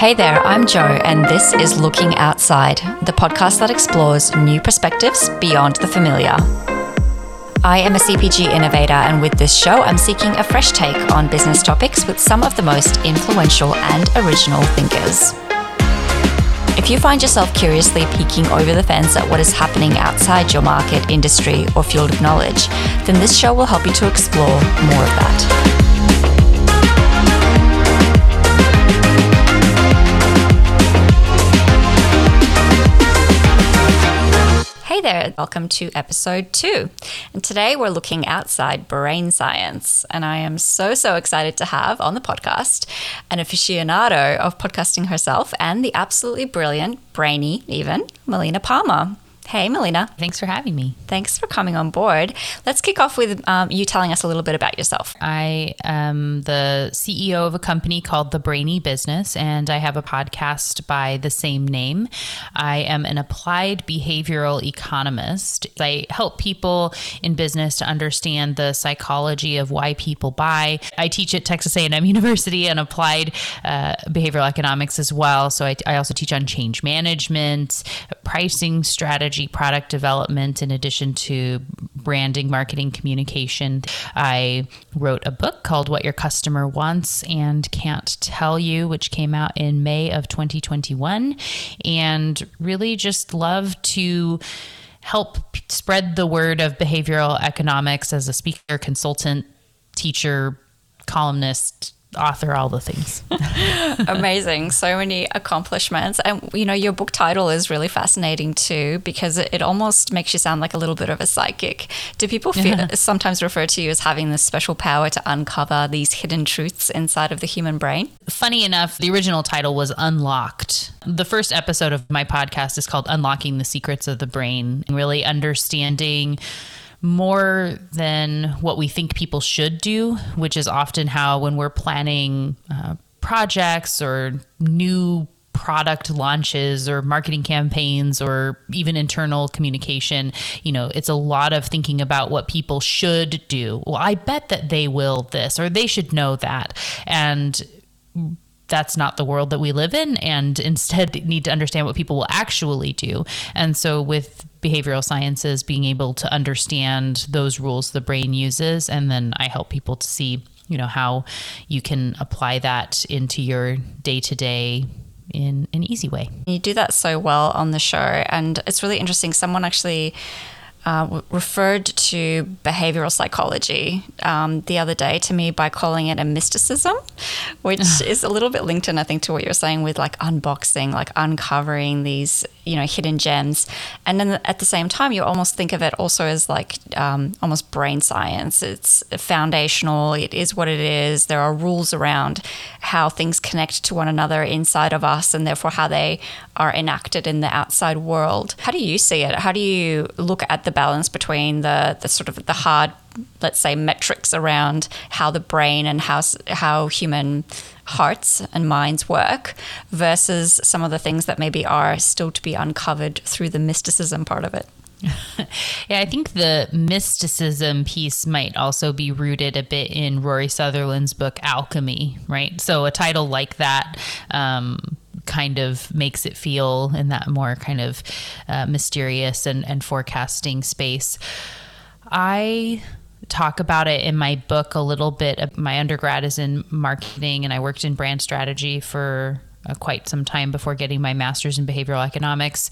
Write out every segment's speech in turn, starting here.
Hey there, I'm Jo, and this is Looking Outside, the podcast that explores new perspectives beyond the familiar. I am a CPG innovator, and with this show, I'm seeking a fresh take on business topics with some of the most influential and original thinkers. If you find yourself curiously peeking over the fence at what is happening outside your market, industry, or field of knowledge, then this show will help you to explore more of that. Hey there, welcome to episode 2. And today we're looking outside brain science. And I am so excited to have on the podcast an aficionado of podcasting herself and the absolutely brilliant, brainy even, Melina Palmer. Hey, Melina. Thanks for having me. Thanks for coming on board. Let's kick off with you telling us a little bit about yourself. I am the CEO of a company called The Brainy Business, and I have a podcast by the same name. I am an applied behavioral economist. I help people in business to understand the psychology of why people buy. I teach at Texas A&M University and applied behavioral economics as well. So I also teach on change management, pricing strategy, product development, in addition to branding, marketing, communication. I wrote a book called What Your Customer Wants and Can't Tell You, which came out in May of 2021, and really just love to help spread the word of behavioral economics as a speaker, consultant, teacher, columnist, author, all the things. Amazing. So many accomplishments. And, you know, your book title is really fascinating too, because it almost makes you sound like a little bit of a psychic. Do people sometimes refer to you as having this special power to uncover these hidden truths inside of the human brain? Funny enough, the original title was Unlocked. The first episode of my podcast is called Unlocking the Secrets of the Brain, and really understanding more than what we think people should do, which is often how when we're planning projects or new product launches or marketing campaigns or even internal communication, you know, it's a lot of thinking about what people should do. Well, I bet that they will this, or they should know that. And that's not the world that we live in, and instead need to understand what people will actually do. And so with behavioral sciences, being able to understand those rules the brain uses, and then I help people to see, you know, how you can apply that into your day-to-day in an easy way. You do that so well on the show, and it's really interesting. Someone actually referred to behavioral psychology the other day to me by calling it a mysticism, which is a little bit linked in, I think, to what you're saying with like unboxing, like uncovering these, you know, hidden gems. And then at the same time, you almost think of it also as like almost brain science. It's foundational. It is what it is. There are rules around how things connect to one another inside of us, and therefore how they are enacted in the outside world. How do you see it? How do you look at the balance between the sort of the hard, let's say, metrics around how the brain and how human hearts and minds work versus some of the things that maybe are still to be uncovered through the mysticism part of it? Yeah, I think the mysticism piece might also be rooted a bit in Rory Sutherland's book, Alchemy, right? So a title like that kind of makes it feel in that more kind of mysterious and forecasting space. I talk about it in my book a little bit. My undergrad is in marketing, and I worked in brand strategy for quite some time before getting my master's in behavioral economics.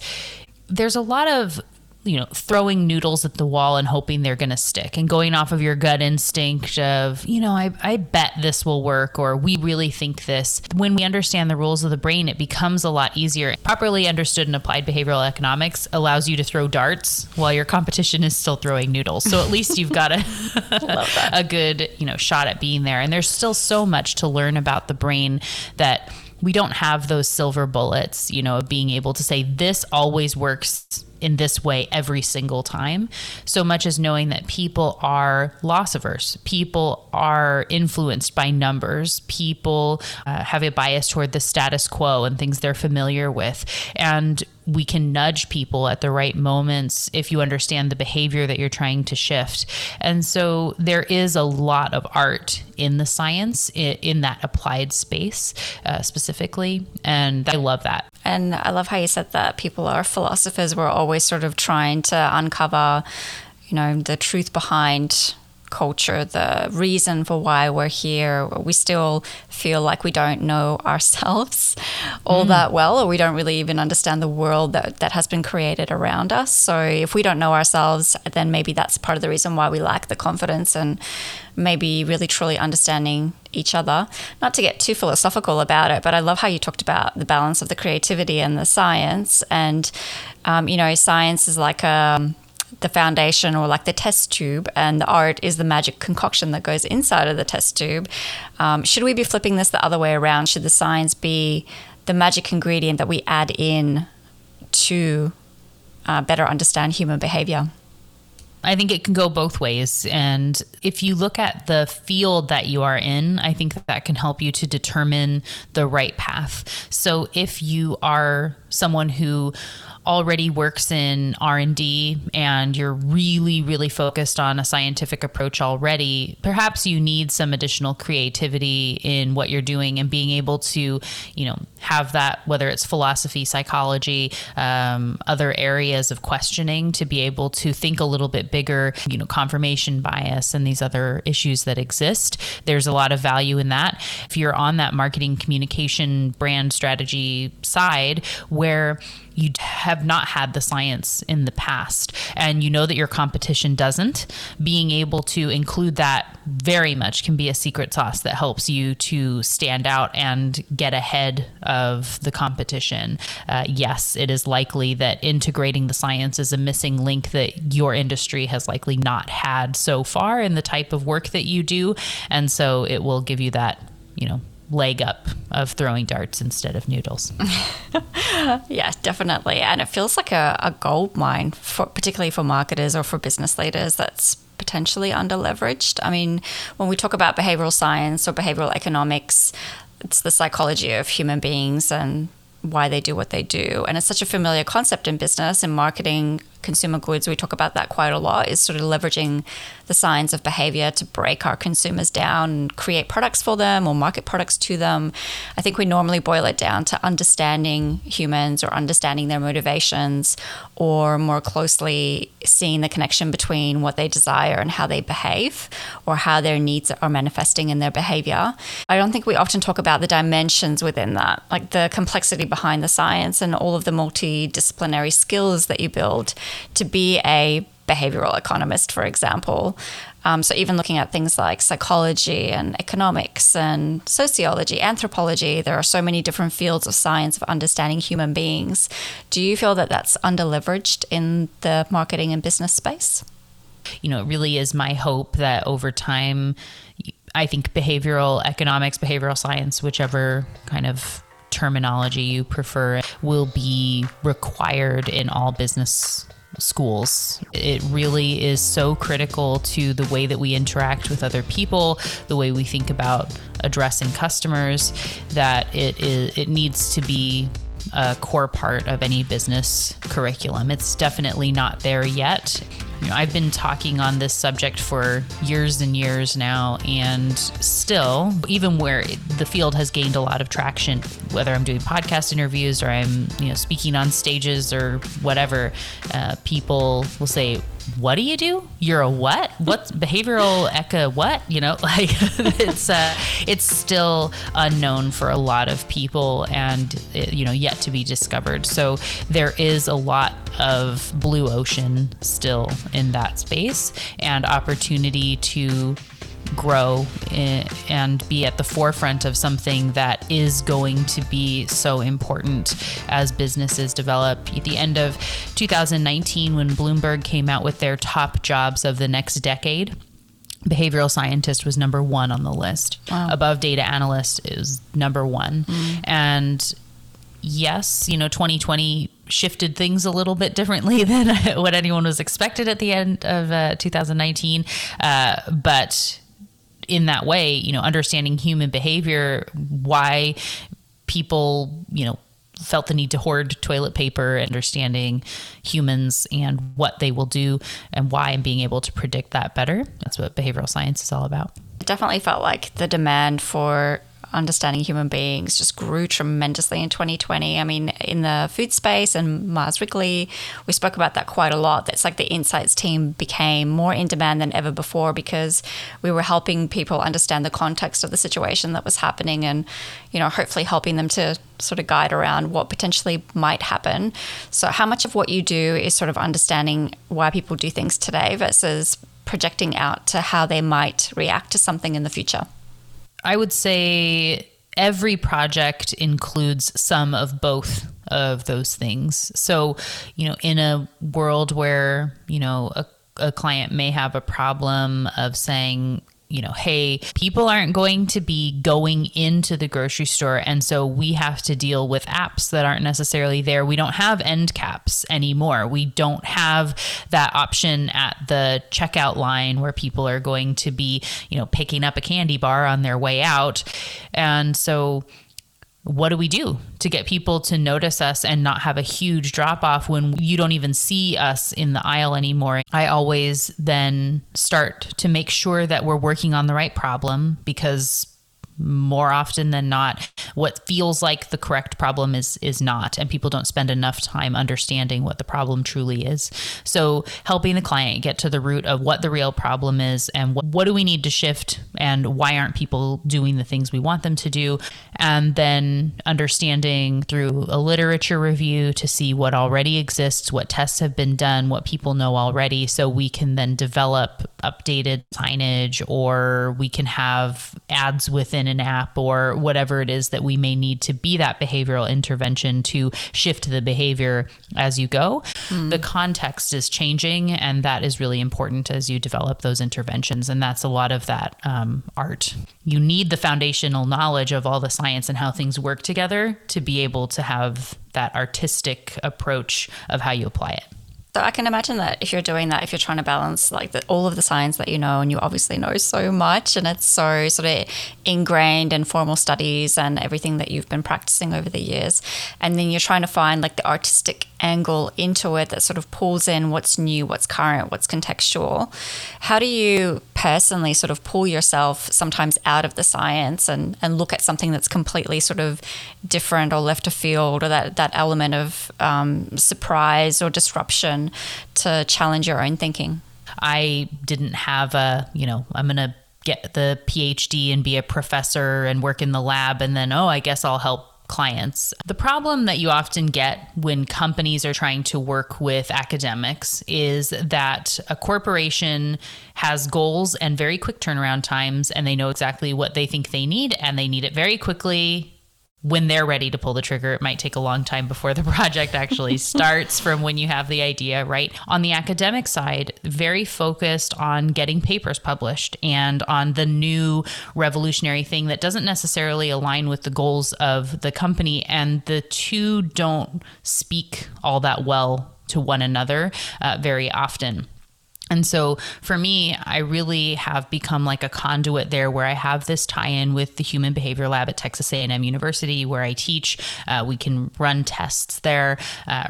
There's a lot of, you know, throwing noodles at the wall and hoping they're going to stick, and going off of your gut instinct of, you know, I bet this will work, or we really think this. When we understand the rules of the brain, it becomes a lot easier. Properly understood and applied behavioral economics allows you to throw darts while your competition is still throwing noodles. So at least you've got a good, you know, shot at being there. And there's still so much to learn about the brain that we don't have those silver bullets, you know, of being able to say this always works in this way every single time, so much as knowing that people are loss averse, people are influenced by numbers, people have a bias toward the status quo and things they're familiar with. And we can nudge people at the right moments if you understand the behavior that you're trying to shift. And so there is a lot of art in the science, in that applied space specifically. And I love that. And I love how you said that people are philosophers. We're always sort of trying to uncover, you know, the truth behind culture, the reason for why we're here. We still feel like we don't know ourselves all that well, or we don't really even understand the world that has been created around us. So if we don't know ourselves, then maybe that's part of the reason why we lack the confidence and maybe really truly understanding each other. Not to get too philosophical about it, but I love how you talked about the balance of the creativity and the science. And, you know, science is like the foundation, or like the test tube, and the art is the magic concoction that goes inside of the test tube. Should we be flipping this the other way around? Should the science be the magic ingredient that we add in to better understand human behavior? I think it can go both ways. And if you look at the field that you are in, I think that can help you to determine the right path. So if you are someone who already works in R&D and you're really, really focused on a scientific approach already, perhaps you need some additional creativity in what you're doing and being able to, you know, have that, whether it's philosophy, psychology, other areas of questioning, to be able to think a little bit bigger, you know, confirmation bias and these other issues that exist. There's a lot of value in that. If you're on that marketing, communication, brand strategy side where you have not had the science in the past, and you know that your competition doesn't, being able to include that very much can be a secret sauce that helps you to stand out and get ahead of the competition. Yes, it is likely that integrating the science is a missing link that your industry has likely not had so far in the type of work that you do. And so it will give you that, you know, leg up of throwing darts instead of noodles. Yeah, definitely. And it feels like a gold mine, particularly for marketers or for business leaders, that's potentially underleveraged. I mean, when we talk about behavioral science or behavioral economics, it's the psychology of human beings and why they do what they do. And it's such a familiar concept in business, in marketing, consumer goods. We talk about that quite a lot, is sort of leveraging the science of behavior to break our consumers down and create products for them or market products to them. I think we normally boil it down to understanding humans or understanding their motivations, or more closely seeing the connection between what they desire and how they behave, or how their needs are manifesting in their behavior. I don't think we often talk about the dimensions within that, like the complexity behind the science and all of the multidisciplinary skills that you build to be a behavioral economist, for example. So even looking at things like psychology and economics and sociology, anthropology, there are so many different fields of science of understanding human beings. Do you feel that that's underleveraged in the marketing and business space? You know, it really is my hope that over time, I think behavioral economics, behavioral science, whichever kind of terminology you prefer, will be required in all business schools. It really is so critical to the way that we interact with other people, the way we think about addressing customers, that it needs to be a core part of any business curriculum. It's definitely not there yet. You know, I've been talking on this subject for years and years now, and still, even where the field has gained a lot of traction, whether I'm doing podcast interviews or I'm, you know, speaking on stages or whatever, people will say, "What do you do? You're a what? What's behavioral eco what?" You know, like it's still unknown for a lot of people, and you know, yet to be discovered. So there is a lot of blue ocean still in that space, and opportunity to grow and be at the forefront of something that is going to be so important as businesses develop. At the end of 2019, when Bloomberg came out with their top jobs of the next decade, behavioral scientist was number one on the list. Wow. Above data analyst is number one. And yes, you know, 2020 shifted things a little bit differently than what anyone was expected at the end of 2019. But in that way, you know, understanding human behavior, why people, you know, felt the need to hoard toilet paper, understanding humans and what they will do and why, and being able to predict that better. That's what behavioral science is all about. It definitely felt like the demand for understanding human beings just grew tremendously in 2020. I mean, in the food space and Mars Wrigley, we spoke about that quite a lot. That's like the insights team became more in demand than ever before because we were helping people understand the context of the situation that was happening and, you know, hopefully helping them to sort of guide around what potentially might happen. So how much of what you do is sort of understanding why people do things today versus projecting out to how they might react to something in the future? I would say every project includes some of both of those things. So, you know, in a world where, you know, a client may have a problem of saying, you know, hey, people aren't going to be going into the grocery store. And so we have to deal with apps that aren't necessarily there. We don't have end caps anymore. We don't have that option at the checkout line where people are going to be, you know, picking up a candy bar on their way out. And so what do we do to get people to notice us and not have a huge drop off when you don't even see us in the aisle anymore? I always then start to make sure that we're working on the right problem, because more often than not, what feels like the correct problem is not, and people don't spend enough time understanding what the problem truly is. So helping the client get to the root of what the real problem is and what do we need to shift and why aren't people doing the things we want them to do, and then understanding through a literature review to see what already exists, what tests have been done, what people know already, so we can then develop updated signage, or we can have ads within an app, or whatever it is that we may need to be that behavioral intervention to shift the behavior as you go. The context is changing, and that is really important as you develop those interventions. And that's a lot of that art. You need the foundational knowledge of all the science and how things work together to be able to have that artistic approach of how you apply it. So I can imagine that if you're doing that, if you're trying to balance like all of the science that you know, and you obviously know so much, and it's so sort of ingrained in formal studies and everything that you've been practicing over the years, and then you're trying to find like the artistic angle into it that sort of pulls in what's new, what's current, what's contextual. How do you personally sort of pull yourself sometimes out of the science and look at something that's completely sort of different or left of field, or that element of surprise or disruption, to challenge your own thinking? I didn't have I'm going to get the PhD and be a professor and work in the lab, and then, I guess I'll help clients. The problem that you often get when companies are trying to work with academics is that a corporation has goals and very quick turnaround times, and they know exactly what they think they need, and they need it very quickly. When they're ready to pull the trigger, it might take a long time before the project actually starts from when you have the idea, right? On the academic side, very focused on getting papers published and on the new revolutionary thing that doesn't necessarily align with the goals of the company. And the two don't speak all that well to one another very often. And so for me, I really have become like a conduit there, where I have this tie-in with the Human Behavior Lab at Texas A&M University, where I teach. We can run tests there,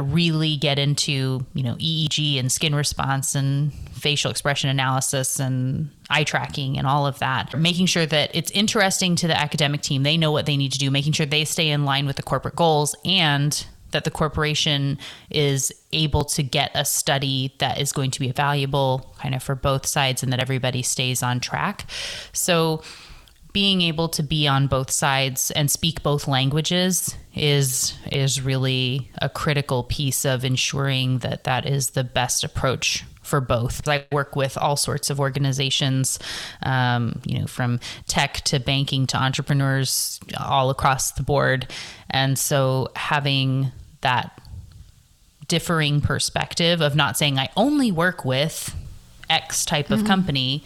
really get into, EEG and skin response and facial expression analysis and eye tracking and all of that, making sure that it's interesting to the academic team. They know what they need to do, making sure they stay in line with the corporate goals, and that the corporation is able to get a study that is going to be valuable kind of for both sides, and that everybody stays on track. So being able to be on both sides and speak both languages is really a critical piece of ensuring that that is the best approach for both. I work with all sorts of organizations, from tech to banking to entrepreneurs, all across the board. And so having that differing perspective of not saying I only work with X type of company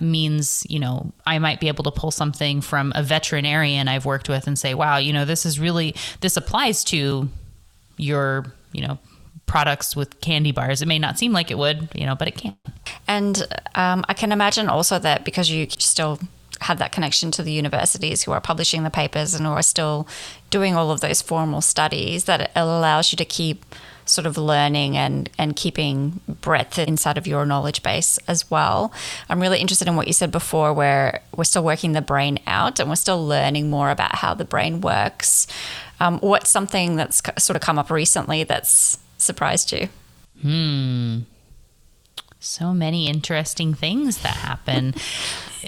means, I might be able to pull something from a veterinarian I've worked with and say, wow, this applies to your, products with candy bars. It may not seem like it would, but it can. And I can imagine also that because you still have that connection to the universities who are publishing the papers and who are still doing all of those formal studies, that it allows you to keep sort of learning and keeping breadth inside of your knowledge base as well. I'm really interested in what you said before, where we're still working the brain out and we're still learning more about how the brain works. What's something that's sort of come up recently that's surprised you? So many interesting things that happen.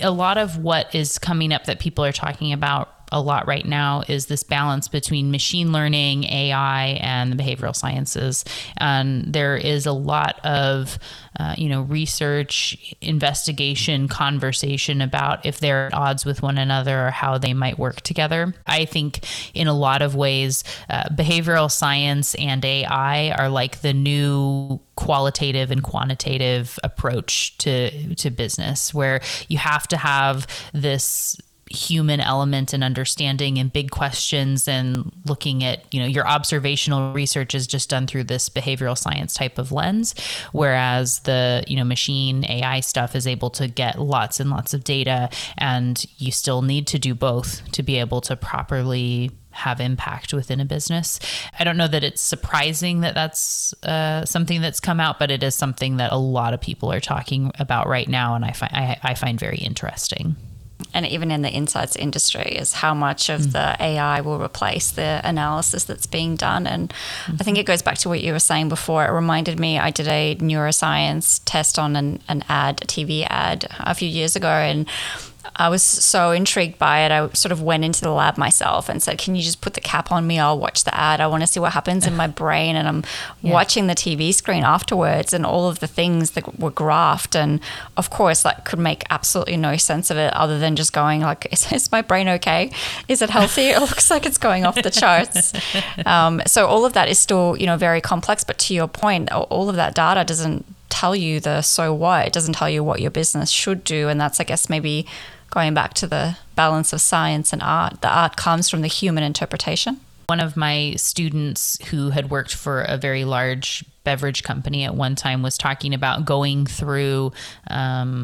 A lot of what is coming up that people are talking about a lot right now is this balance between machine learning, AI, and the behavioral sciences. And there is a lot of, research, investigation, conversation about if they're at odds with one another or how they might work together. I think in a lot of ways, behavioral science and AI are like the new qualitative and quantitative approach to business, where you have to have this human element and understanding and big questions and looking at, your observational research is just done through this behavioral science type of lens. Whereas the, machine AI stuff is able to get lots and lots of data, and you still need to do both to be able to properly have impact within a business. I don't know that it's surprising that that's something that's come out, but it is something that a lot of people are talking about right now. And I find very interesting. And even in the insights industry, is how much of the AI will replace the analysis that's being done. And I think it goes back to what you were saying before. It reminded me, I did a neuroscience test on an ad, a TV ad a few years ago, and I was so intrigued by it. I sort of went into the lab myself and said, can you just put the cap on me? I'll watch the ad. I want to see what happens in my brain. And I'm watching the TV screen afterwards and all of the things that were graphed. And of course, that could make absolutely no sense of it other than just going like, is my brain okay? Is it healthy? It looks like it's going off the charts. So all of that is still, very complex. But to your point, all of that data doesn't tell you the so what. It doesn't tell you what your business should do. And that's, I guess, maybe going back to the balance of science and art. The art comes from the human interpretation. One of my students who had worked for a very large beverage company at one time was talking about going through that,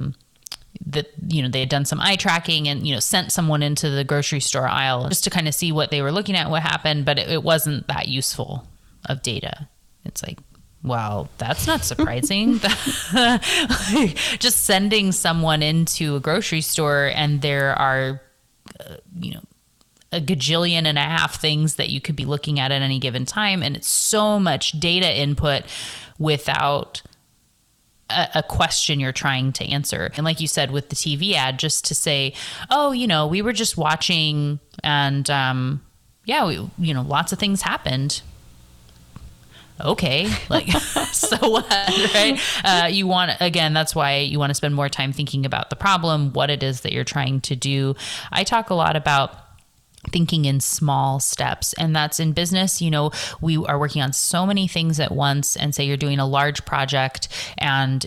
they had done some eye tracking and, sent someone into the grocery store aisle just to kind of see what they were looking at, what happened, but it wasn't that useful of data. It's like, well, that's not surprising. Just sending someone into a grocery store and there are, a gajillion and a half things that you could be looking at any given time. And it's so much data input without a question you're trying to answer. And like you said, with the TV ad, just to say, oh, we were just watching and, lots of things happened. Okay. Like, so what, right? That's why you want to spend more time thinking about the problem, what it is that you're trying to do. I talk a lot about thinking in small steps, and that's in business. We are working on so many things at once, and say you're doing a large project and,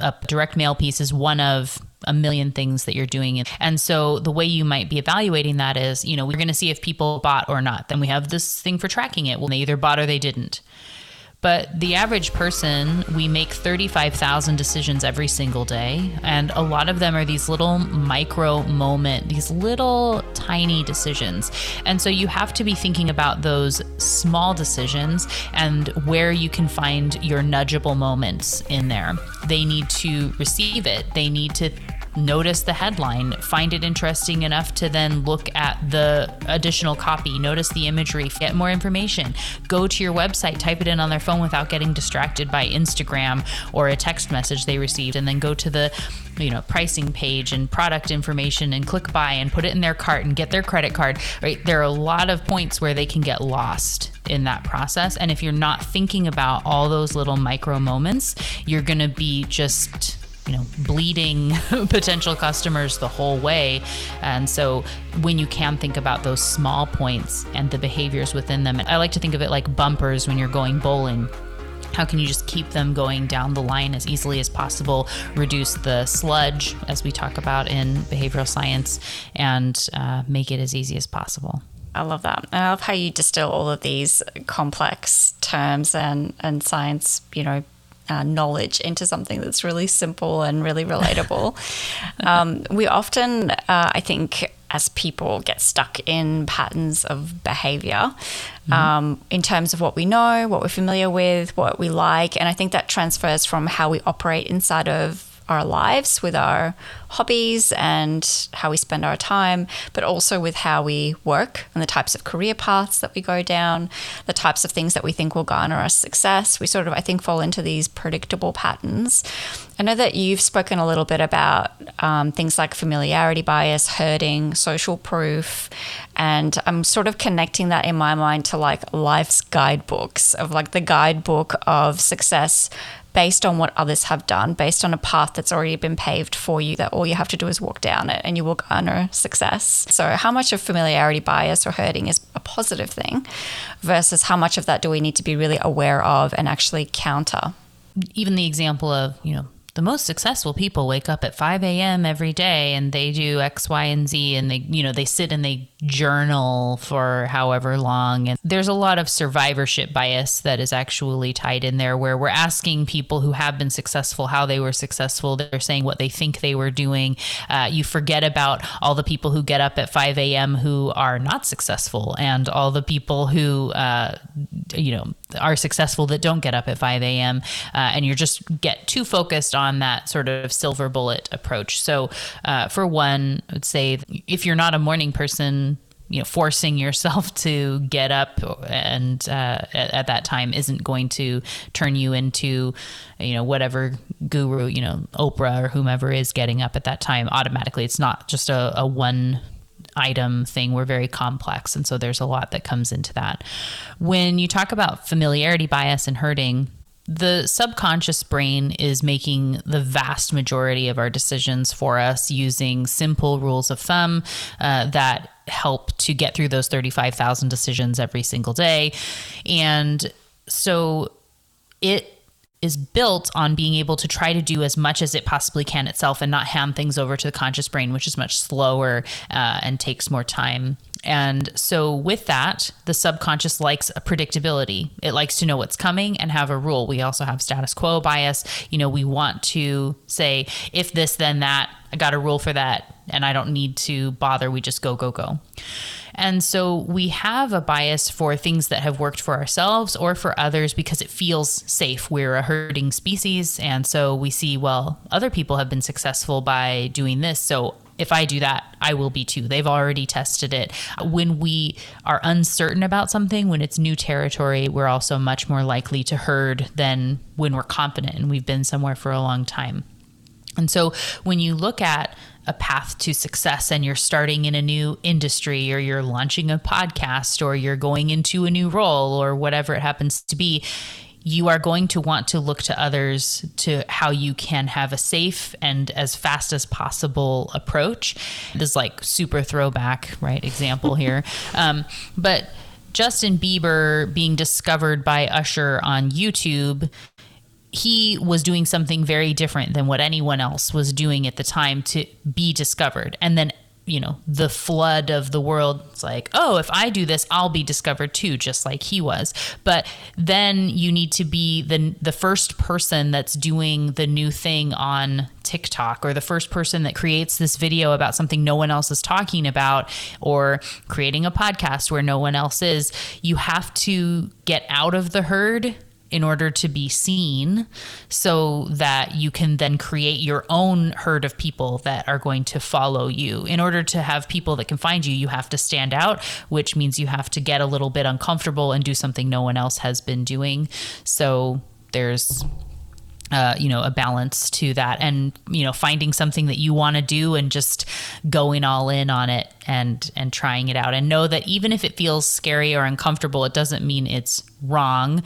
a direct mail piece is one of a million things that you're doing. And so the way you might be evaluating that is, we're going to see if people bought or not. Then we have this thing for tracking it. Well, they either bought or they didn't. But the average person, we make 35,000 decisions every single day. And a lot of them are these little micro moment, these little tiny decisions. And so you have to be thinking about those small decisions and where you can find your nudgeable moments in there. They need to receive it. They need to notice the headline, find it interesting enough to then look at the additional copy, notice the imagery, get more information, go to your website, type it in on their phone without getting distracted by Instagram or a text message they received, and then go to the pricing page and product information and click buy and put it in their cart and get their credit card, right? There are a lot of points where they can get lost in that process. And if you're not thinking about all those little micro moments, you're going to be just bleeding potential customers the whole way. And so when you can think about those small points and the behaviors within them, I like to think of it like bumpers when you're going bowling. How can you just keep them going down the line as easily as possible, reduce the sludge, as we talk about in behavioral science, and make it as easy as possible? I love that. And I love how you distill all of these complex terms and science, knowledge into something that's really simple and really relatable. We often, I think, as people get stuck in patterns of behavior in terms of what we know, what we're familiar with, what we like. And I think that transfers from how we operate inside of our lives with our hobbies and how we spend our time, but also with how we work and the types of career paths that we go down, the types of things that we think will garner us success. We sort of, I think, fall into these predictable patterns. I know that you've spoken a little bit about things like familiarity bias, herding, social proof, and I'm sort of connecting that in my mind to like life's guidebooks of like the guidebook of success based on what others have done, based on a path that's already been paved for you, that all you have to do is walk down it and you will garner success. So how much of familiarity bias or herding is a positive thing versus how much of that do we need to be really aware of and actually counter? Even the example of, the most successful people wake up at 5 a.m. every day and they do X, Y, and Z, and they sit and they journal for however long. And there's a lot of survivorship bias that is actually tied in there, where we're asking people who have been successful how they were successful. They're saying what they think they were doing. You forget about all the people who get up at 5 a.m. who are not successful, and all the people who, are successful that don't get up at 5 a.m. And you just get too focused on that sort of silver bullet approach. So for one, I would say if you're not a morning person, forcing yourself to get up and at that time isn't going to turn you into, whatever guru, Oprah or whomever is getting up at that time automatically. It's not just a one item thing. We're very complex. And so there's a lot that comes into that. When you talk about familiarity bias and herding, the subconscious brain is making the vast majority of our decisions for us using simple rules of thumb that help to get through those 35,000 decisions every single day. And so it is built on being able to try to do as much as it possibly can itself and not hand things over to the conscious brain, which is much slower and takes more time. And so with that, the subconscious likes a predictability. It likes to know what's coming and have a rule. We also have status quo bias. We want to say, if this, then that, I got a rule for that, and I don't need to bother. We just go, go, go. And so we have a bias for things that have worked for ourselves or for others because it feels safe. We're a herding species. And so we see, well, other people have been successful by doing this. So if I do that, I will be too. They've already tested it. When we are uncertain about something, when it's new territory, we're also much more likely to herd than when we're confident and we've been somewhere for a long time. And so when you look at a path to success and you're starting in a new industry or you're launching a podcast or you're going into a new role or whatever it happens to be, you are going to want to look to others to how you can have a safe and as fast as possible approach. This is like super throwback, right? Example here. But Justin Bieber being discovered by Usher on YouTube, he was doing something very different than what anyone else was doing at the time to be discovered. And then, the flood of the world, it's like, oh, if I do this, I'll be discovered too, just like he was. But then you need to be the first person that's doing the new thing on TikTok, or the first person that creates this video about something no one else is talking about, or creating a podcast where no one else is. You have to get out of the herd in order to be seen, so that you can then create your own herd of people that are going to follow you. In order to have people that can find you, you have to stand out, which means you have to get a little bit uncomfortable and do something no one else has been doing. So there's a balance to that, and, finding something that you want to do and just going all in on it and trying it out, and know that even if it feels scary or uncomfortable, it doesn't mean it's wrong,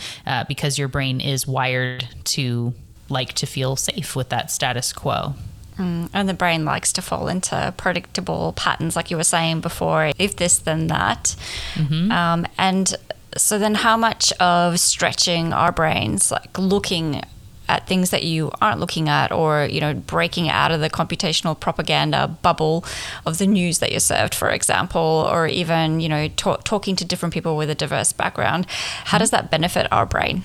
because your brain is wired to like to feel safe with that status quo. And the brain likes to fall into predictable patterns, like you were saying before, if this, then that. Mm-hmm. So then how much of stretching our brains, like looking at things that you aren't looking at, or, you know, breaking out of the computational propaganda bubble of the news that you're served, for example, or even, you know, talking to different people with a diverse background. How does that benefit our brain?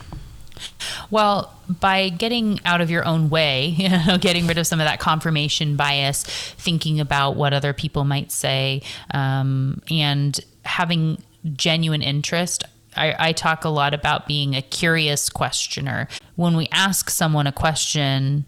Well, by getting out of your own way, you know, getting rid of some of that confirmation bias, thinking about what other people might say, and having genuine interest. I talk a lot about being a curious questioner. When we ask someone a question,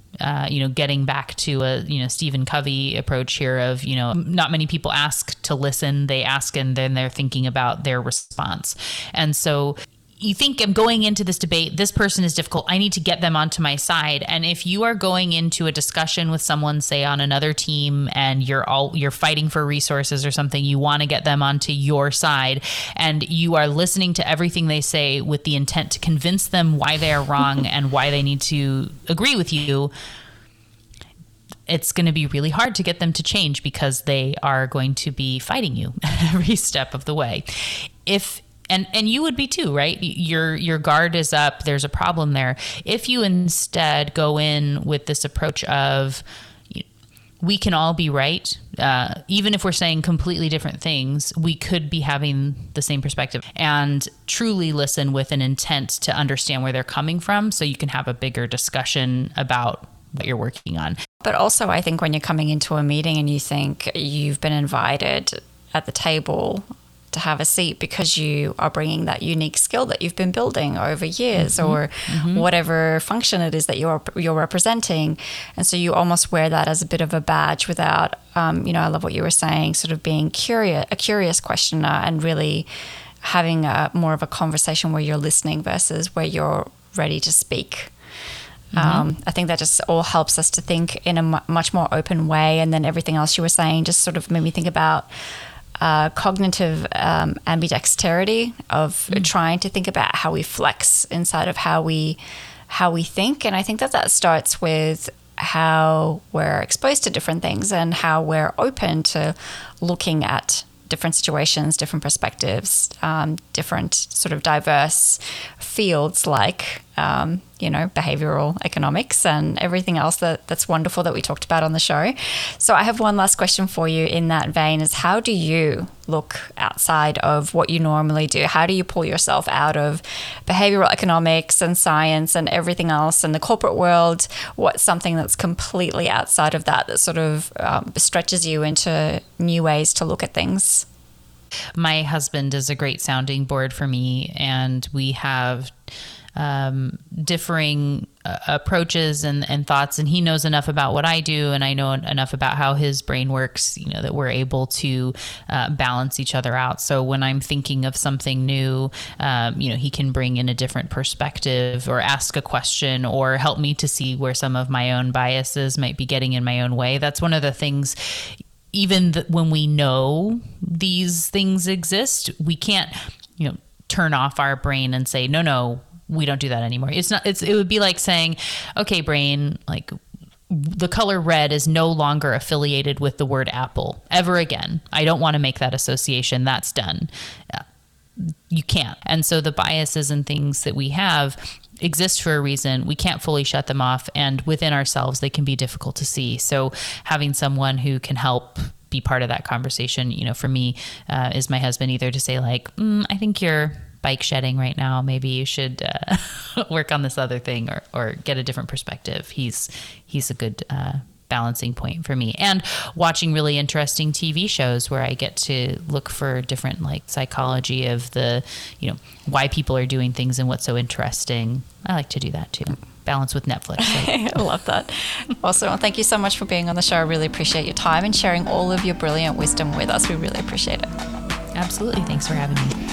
you know, getting back to a, you know, Stephen Covey approach here of, you know, not many people ask to listen, they ask and then they're thinking about their response. And so you think, I'm going into this debate, this person is difficult, I need to get them onto my side. And if you are going into a discussion with someone, say on another team, and you're fighting for resources or something, you want to get them onto your side, and you are listening to everything they say with the intent to convince them why they are wrong and why they need to agree with you, it's going to be really hard to get them to change because they are going to be fighting you every step of the way. And you would be too, right? Your guard is up. There's a problem there. If you instead go in with this approach of, we can all be right, even if we're saying completely different things, we could be having the same perspective, and truly listen with an intent to understand where they're coming from, so you can have a bigger discussion about what you're working on. But also, I think when you're coming into a meeting and you think you've been invited at the table to have a seat because you are bringing that unique skill that you've been building over years, or whatever function it is that you're representing, and so you almost wear that as a bit of a badge without, you know, I love what you were saying, sort of being a curious questioner, and really having more of a conversation where you're listening versus where you're ready to speak. I think that just all helps us to think in a much more open way, and then everything else you were saying just sort of made me think about cognitive ambidexterity of trying to think about how we flex inside of how we think. And I think that starts with how we're exposed to different things and how we're open to looking at different situations, different perspectives, different sort of diverse fields like, you know, behavioral economics and everything else that's wonderful that we talked about on the show. So I have one last question for you in that vein is, how do you look outside of what you normally do? How do you pull yourself out of behavioral economics and science and everything else and the corporate world? What's something that's completely outside of that sort of stretches you into new ways to look at things? My husband is a great sounding board for me, and we have differing approaches and thoughts, and he knows enough about what I do, and I know enough about how his brain works, you know, that we're able to balance each other out. So when I'm thinking of something new, you know, he can bring in a different perspective or ask a question or help me to see where some of my own biases might be getting in my own way. That's one of the things. Even when we know these things exist, we can't, you know, turn off our brain and say, no, we don't do that anymore. It would be like saying, okay, brain, like the color red is no longer affiliated with the word apple ever again. I don't want to make that association. That's done. You can't. And so the biases and things that we have exist for a reason. We can't fully shut them off, and within ourselves, they can be difficult to see. So having someone who can help be part of that conversation, you know, for me, is my husband, either to say like, I think you're bike shedding right now. Maybe you should work on this other thing or get a different perspective. He's a good balancing point for me, and watching really interesting TV shows where I get to look for different like psychology of the, you know, why people are doing things and what's so interesting. I like to do that too. Balance with Netflix. Right? I love that. Awesome. Well, thank you so much for being on the show. I really appreciate your time and sharing all of your brilliant wisdom with us. We really appreciate it. Absolutely. Thanks for having me.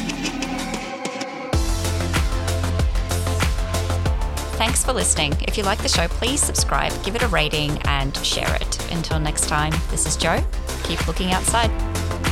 Thanks for listening. If you like the show, please subscribe, give it a rating, and share it. Until next time, this is Jo. Keep looking outside.